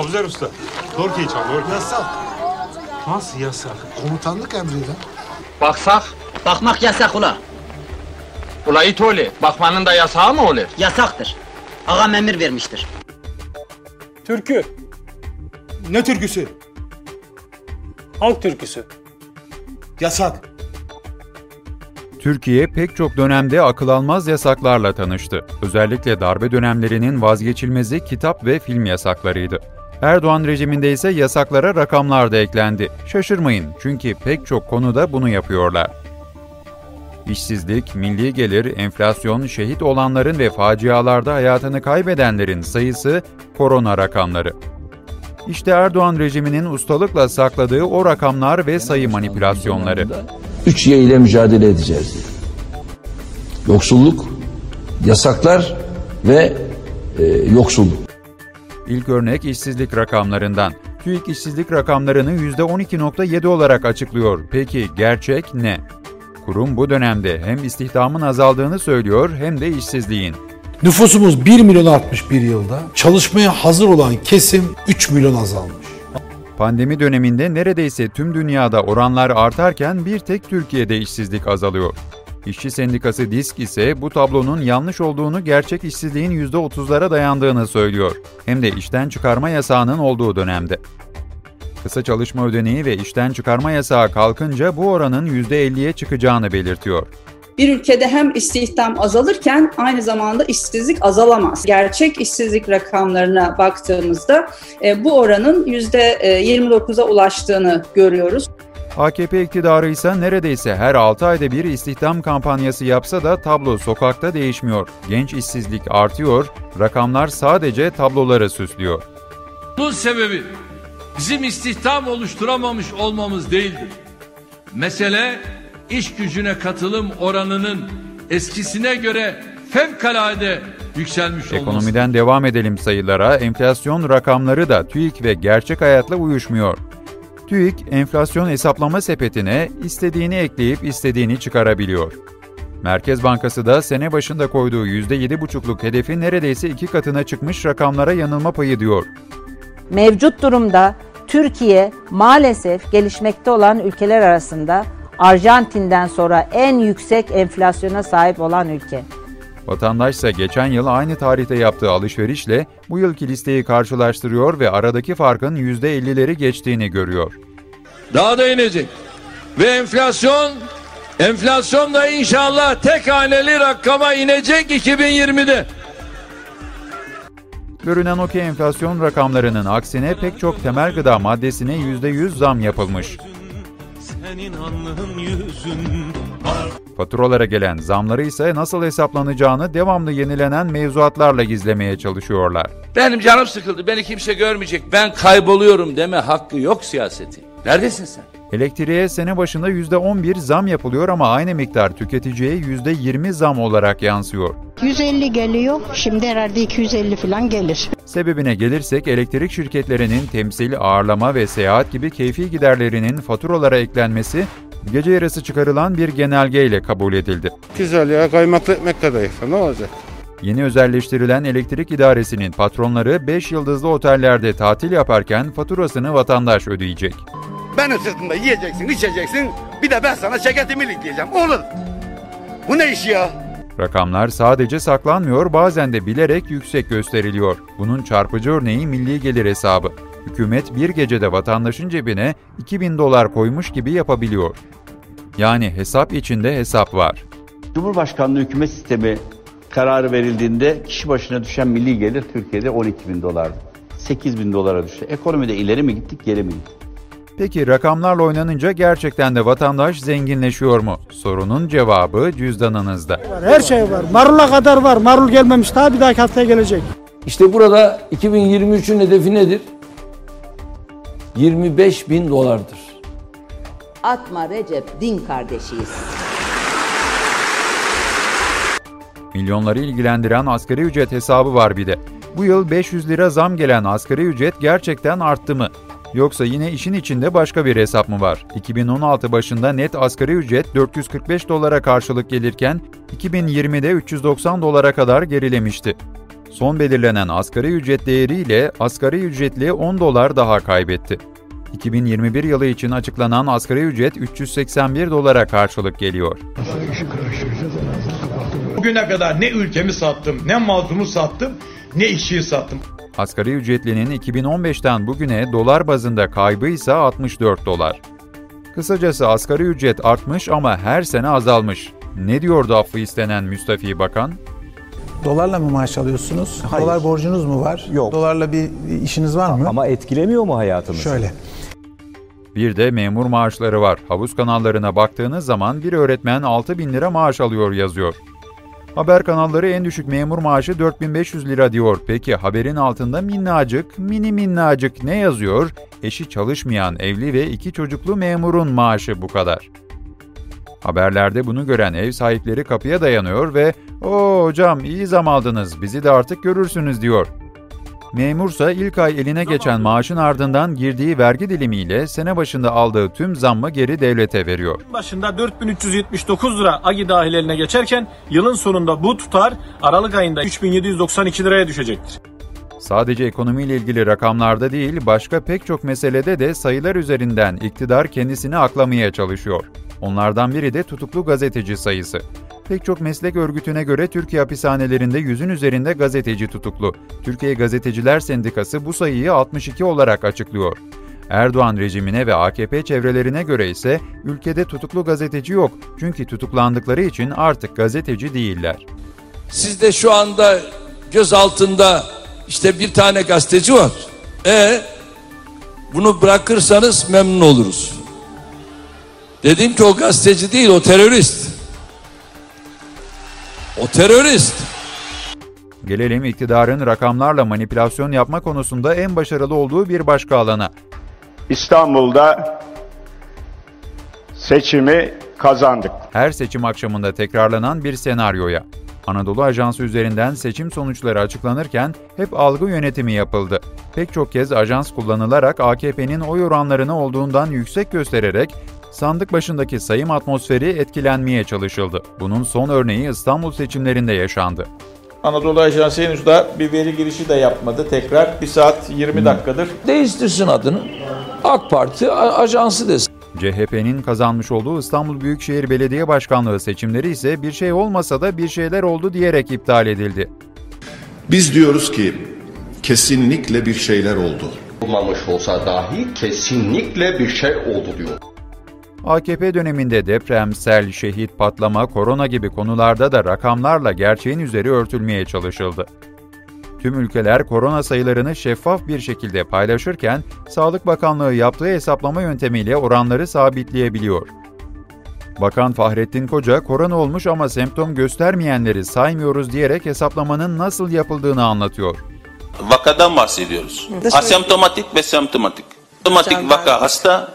Abuzer Usta, Dorke'yi çal, Dorke'yi. Yasak. Nasıl yasak? Komutanlık emriyle. Baksak, bakmak yasak ula. Ula it oğlu, bakmanın da yasağı mı olur? Yasaktır. Ağam emir vermiştir. Türkü. Ne türküsü? Halk türküsü. Yasak. Türkiye pek çok dönemde akıl almaz yasaklarla tanıştı. Özellikle darbe dönemlerinin vazgeçilmezi kitap ve film yasaklarıydı. Erdoğan rejiminde ise yasaklara rakamlar da eklendi. Şaşırmayın çünkü pek çok konuda bunu yapıyorlar. İşsizlik, milli gelir, enflasyon, şehit olanların ve facialarda hayatını kaybedenlerin sayısı, korona rakamları. İşte Erdoğan rejiminin ustalıkla sakladığı o rakamlar ve sayı manipülasyonları. 3Y ile mücadele edeceğiz diye. Yoksulluk, yasaklar ve yoksulluk. İlk örnek işsizlik rakamlarından. TÜİK işsizlik rakamlarını %12.7 olarak açıklıyor. Peki gerçek ne? Kurum bu dönemde hem istihdamın azaldığını söylüyor hem de işsizliğin. Nüfusumuz 1 milyon artmış bir yılda. Çalışmaya hazır olan kesim 3 milyon azalmış. Pandemi döneminde neredeyse tüm dünyada oranlar artarken bir tek Türkiye'de işsizlik azalıyor. İşçi Sendikası DİSK ise bu tablonun yanlış olduğunu, gerçek işsizliğin %30'lara dayandığını söylüyor. Hem de işten çıkarma yasağının olduğu dönemde. Kısa çalışma ödeneği ve işten çıkarma yasağı kalkınca bu oranın %50'ye çıkacağını belirtiyor. Bir ülkede hem istihdam azalırken aynı zamanda işsizlik azalamaz. Gerçek işsizlik rakamlarına baktığımızda bu oranın %29'a ulaştığını görüyoruz. AKP iktidarı ise neredeyse her 6 ayda bir istihdam kampanyası yapsa da tablo sokakta değişmiyor. Genç işsizlik artıyor, rakamlar sadece tabloları süslüyor. Bunun sebebi bizim istihdam oluşturamamış olmamız değildir. Mesele İş gücüne katılım oranının eskisine göre fevkalade yükselmiş olması. Ekonomiden devam edelim sayılara. Enflasyon rakamları da TÜİK ve gerçek hayatla uyuşmuyor. TÜİK enflasyon hesaplama sepetine istediğini ekleyip istediğini çıkarabiliyor. Merkez Bankası da sene başında koyduğu %7,5'luk hedefi neredeyse 2 katına çıkmış rakamlara yanılma payı diyor. Mevcut durumda Türkiye maalesef gelişmekte olan ülkeler arasında Arjantin'den sonra en yüksek enflasyona sahip olan ülke. Vatandaşsa geçen yıl aynı tarihte yaptığı alışverişle bu yılki listeyi karşılaştırıyor ve aradaki farkın %50'leri geçtiğini görüyor. Daha da inecek ve enflasyon da inşallah tek haneli rakama inecek 2020'de. Görünen o ki enflasyon rakamlarının aksine pek çok temel gıda maddesine %100 zam yapılmış. Faturalara gelen zamları ise nasıl hesaplanacağını devamlı yenilenen mevzuatlarla gizlemeye çalışıyorlar. Benim canım sıkıldı, beni kimse görmeyecek, ben kayboluyorum deme hakkı yok siyasetin. Neredesin sen? Elektriğe sene başında %11 zam yapılıyor ama aynı miktar tüketiciye %20 zam olarak yansıyor. 150 geliyor, şimdi herhalde 250 falan gelir. Sebebine gelirsek elektrik şirketlerinin temsil, ağırlama ve seyahat gibi keyfi giderlerinin faturalara eklenmesi gece yarısı çıkarılan bir genelgeyle kabul edildi. Güzel ya, kaymaklı ekmek kadayıf, ne olacak? Yeni özelleştirilen elektrik idaresinin patronları 5 yıldızlı otellerde tatil yaparken faturasını vatandaş ödeyecek. Benim sırtımda yiyeceksin, içeceksin, bir de ben sana şekerimilik diyeceğim, olur. Bu ne iş ya? Rakamlar sadece saklanmıyor, bazen de bilerek yüksek gösteriliyor. Bunun çarpıcı örneği milli gelir hesabı. Hükümet bir gecede vatandaşın cebine $2000 koymuş gibi yapabiliyor. Yani hesap içinde hesap var. Cumhurbaşkanlığı hükümet sistemi kararı verildiğinde kişi başına düşen milli gelir Türkiye'de $12.000, $8.000 düştü. Ekonomide ileri mi gittik, geri mi gittik? Peki rakamlarla oynanınca gerçekten de vatandaş zenginleşiyor mu? Sorunun cevabı cüzdanınızda. Her şey var. Marula kadar var. Marul gelmemiş. Daha bir dahaki haftaya gelecek. İşte burada 2023'ün hedefi nedir? $25.000. Atma Recep, din kardeşiyiz. Milyonları ilgilendiren asgari ücret hesabı var bir de. Bu yıl 500 lira zam gelen asgari ücret gerçekten arttı mı? Yoksa yine işin içinde başka bir hesap mı var? 2016 başında net asgari ücret $445 karşılık gelirken 2020'de $390 kadar gerilemişti. son belirlenen asgari ücret değeriyle asgari ücretli 10 dolar daha kaybetti. 2021 yılı için açıklanan asgari ücret 381 dolara karşılık geliyor. Bugüne kadar ne ülkemi sattım, ne mazlumu sattım, ne işçiyi sattım. Asgari ücretlinin 2015'ten bugüne dolar bazında kaybı ise 64 dolar. Kısacası asgari ücret artmış ama her sene azalmış. Ne diyordu affı istenen Müstafi Bakan? Dolarla mı maaş alıyorsunuz? Hayır. Dolar borcunuz mu var? Yok. Dolarla bir işiniz var mı? Ama etkilemiyor mu hayatınızı? Şöyle. Bir de memur maaşları var. Havuz kanallarına baktığınız zaman bir öğretmen 6.000 lira maaş alıyor yazıyor. Haber kanalları en düşük memur maaşı 4.500 lira diyor. Peki haberin altında minnacık, mini minnacık ne yazıyor? Eşi çalışmayan, evli ve 2 çocuklu memurun maaşı bu kadar. Haberlerde bunu gören ev sahipleri kapıya dayanıyor ve "Oo hocam iyi zam aldınız, bizi de artık görürsünüz" diyor. Memursa ilk ay eline geçen maaşın ardından girdiği vergi dilimiyle sene başında aldığı tüm zammı geri devlete veriyor. Başında 4.379 lira agi dahil eline geçerken yılın sonunda bu tutar Aralık ayında 3.792 liraya düşecektir. Sadece ekonomiyle ilgili rakamlarda değil, başka pek çok meselede de sayılar üzerinden iktidar kendisini aklamaya çalışıyor. Onlardan biri de tutuklu gazeteci sayısı. Pek çok meslek örgütüne göre Türkiye hapishanelerinde 100'ün üzerinde gazeteci tutuklu. Türkiye Gazeteciler Sendikası bu sayıyı 62 olarak açıklıyor. Erdoğan rejimine ve AKP çevrelerine göre ise ülkede tutuklu gazeteci yok. Çünkü tutuklandıkları için artık gazeteci değiller. Siz de şu anda gözaltında işte bir tane gazeteci var. Bunu bırakırsanız memnun oluruz. Dedim ki o gazeteci değil, o terörist. O terörist. Gelelim iktidarın rakamlarla manipülasyon yapma konusunda en başarılı olduğu bir başka alana. İstanbul'da seçimi kazandık. Her seçim akşamında tekrarlanan bir senaryoya. Anadolu Ajansı üzerinden seçim sonuçları açıklanırken hep algı yönetimi yapıldı. Pek çok kez ajans kullanılarak AKP'nin oy oranlarını olduğundan yüksek göstererek sandık başındaki sayım atmosferi etkilenmeye çalışıldı. Bunun son örneği İstanbul seçimlerinde yaşandı. Anadolu Ajansı henüz daha bir veri girişi de yapmadı. Tekrar 1 saat 20 dakikadır. Değiştirsin adını. AK Parti Ajansı desin. CHP'nin kazanmış olduğu İstanbul Büyükşehir Belediye Başkanlığı seçimleri ise bir şey olmasa da bir şeyler oldu diyerek iptal edildi. Biz diyoruz ki kesinlikle bir şeyler oldu. Olmamış olsa dahi kesinlikle bir şey oldu diyor. AKP döneminde deprem, sel, şehit, patlama, korona gibi konularda da rakamlarla gerçeğin üzeri örtülmeye çalışıldı. Tüm ülkeler korona sayılarını şeffaf bir şekilde paylaşırken, Sağlık Bakanlığı yaptığı hesaplama yöntemiyle oranları sabitleyebiliyor. Bakan Fahrettin Koca, korona olmuş ama semptom göstermeyenleri saymıyoruz diyerek hesaplamanın nasıl yapıldığını anlatıyor. Vakadan bahsediyoruz. Asemptomatik ve semptomatik. Semptomatik vaka hasta,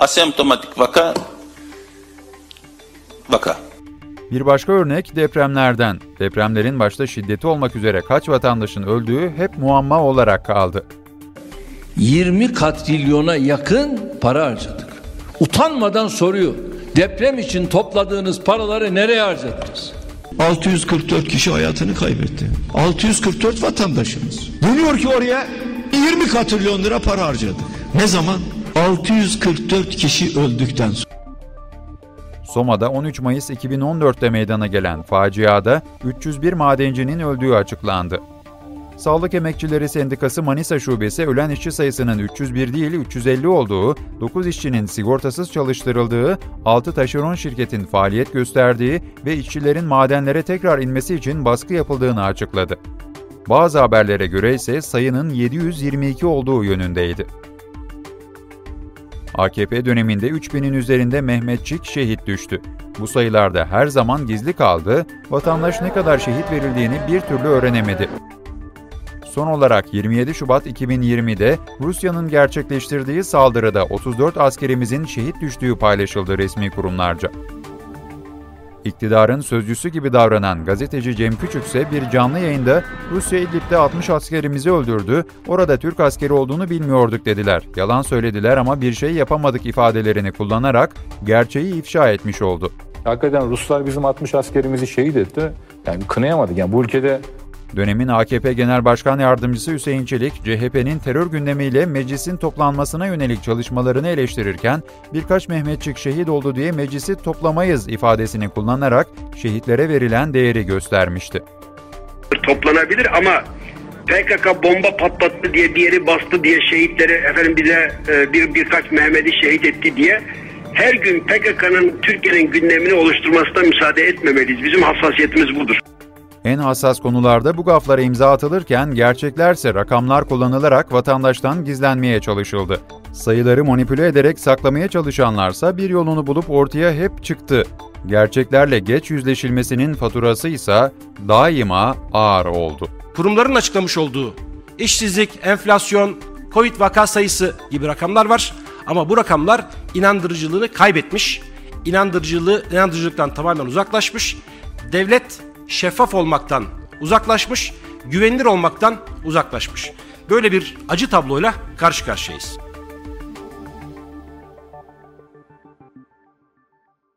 asemptomatik vaka. Bir başka örnek depremlerden. Depremlerin başta şiddeti olmak üzere kaç vatandaşın öldüğü hep muamma olarak kaldı. 20 katrilyona yakın para harcadık. Utanmadan soruyor. Deprem için topladığınız paraları nereye harcadınız? 644 kişi hayatını kaybetti. 644 vatandaşımız. Dönüyor ki oraya 20 katrilyon lira para harcadık. Ne zaman? 644 kişi öldükten sonra. Soma'da 13 Mayıs 2014'te meydana gelen faciada 301 madencinin öldüğü açıklandı. Sağlık Emekçileri Sendikası Manisa Şubesi ölen işçi sayısının 301 değil 350 olduğu, 9 işçinin sigortasız çalıştırıldığı, 6 taşeron şirketin faaliyet gösterdiği ve işçilerin madenlere tekrar inmesi için baskı yapıldığını açıkladı. Bazı haberlere göre ise sayının 722 olduğu yönündeydi. AKP döneminde 3000'in üzerinde Mehmetçik şehit düştü. Bu sayılarda her zaman gizli kaldı, vatandaş ne kadar şehit verildiğini bir türlü öğrenemedi. Son olarak 27 Şubat 2020'de Rusya'nın gerçekleştirdiği saldırıda 34 askerimizin şehit düştüğü paylaşıldı resmi kurumlarca. İktidarın sözcüsü gibi davranan gazeteci Cem Küçük ise bir canlı yayında "Rusya İdlib'de 60 askerimizi öldürdü, orada Türk askeri olduğunu bilmiyorduk dediler, yalan söylediler ama bir şey yapamadık" ifadelerini kullanarak gerçeği ifşa etmiş oldu. Hakikaten Ruslar bizim 60 askerimizi şehit etti, yani kınayamadık. Yani bu ülkede Dönemin AKP Genel Başkan Yardımcısı Hüseyin Çelik, CHP'nin terör gündemiyle meclisin toplanmasına yönelik çalışmalarını eleştirirken, birkaç Mehmetçik şehit oldu diye meclisi toplamayız ifadesini kullanarak şehitlere verilen değeri göstermişti. Toplanabilir ama PKK bomba patlattı diye, diğeri bastı diye, şehitleri efendim bize birkaç Mehmet'i şehit etti diye her gün PKK'nın Türkiye'nin gündemini oluşturmasına müsaade etmemeliyiz. Bizim hassasiyetimiz budur. En hassas konularda bu gaflara imza atılırken gerçeklerse rakamlar kullanılarak vatandaştan gizlenmeye çalışıldı. Sayıları manipüle ederek saklamaya çalışanlarsa bir yolunu bulup ortaya hep çıktı. Gerçeklerle geç yüzleşilmesinin faturası ise daima ağır oldu. Kurumların açıklamış olduğu işsizlik, enflasyon, Covid vaka sayısı gibi rakamlar var ama bu rakamlar inandırıcılığını kaybetmiş, inandırıcılıktan tamamen uzaklaşmış, devlet şeffaf olmaktan uzaklaşmış, güvenilir olmaktan uzaklaşmış. Böyle bir acı tabloyla karşı karşıyayız.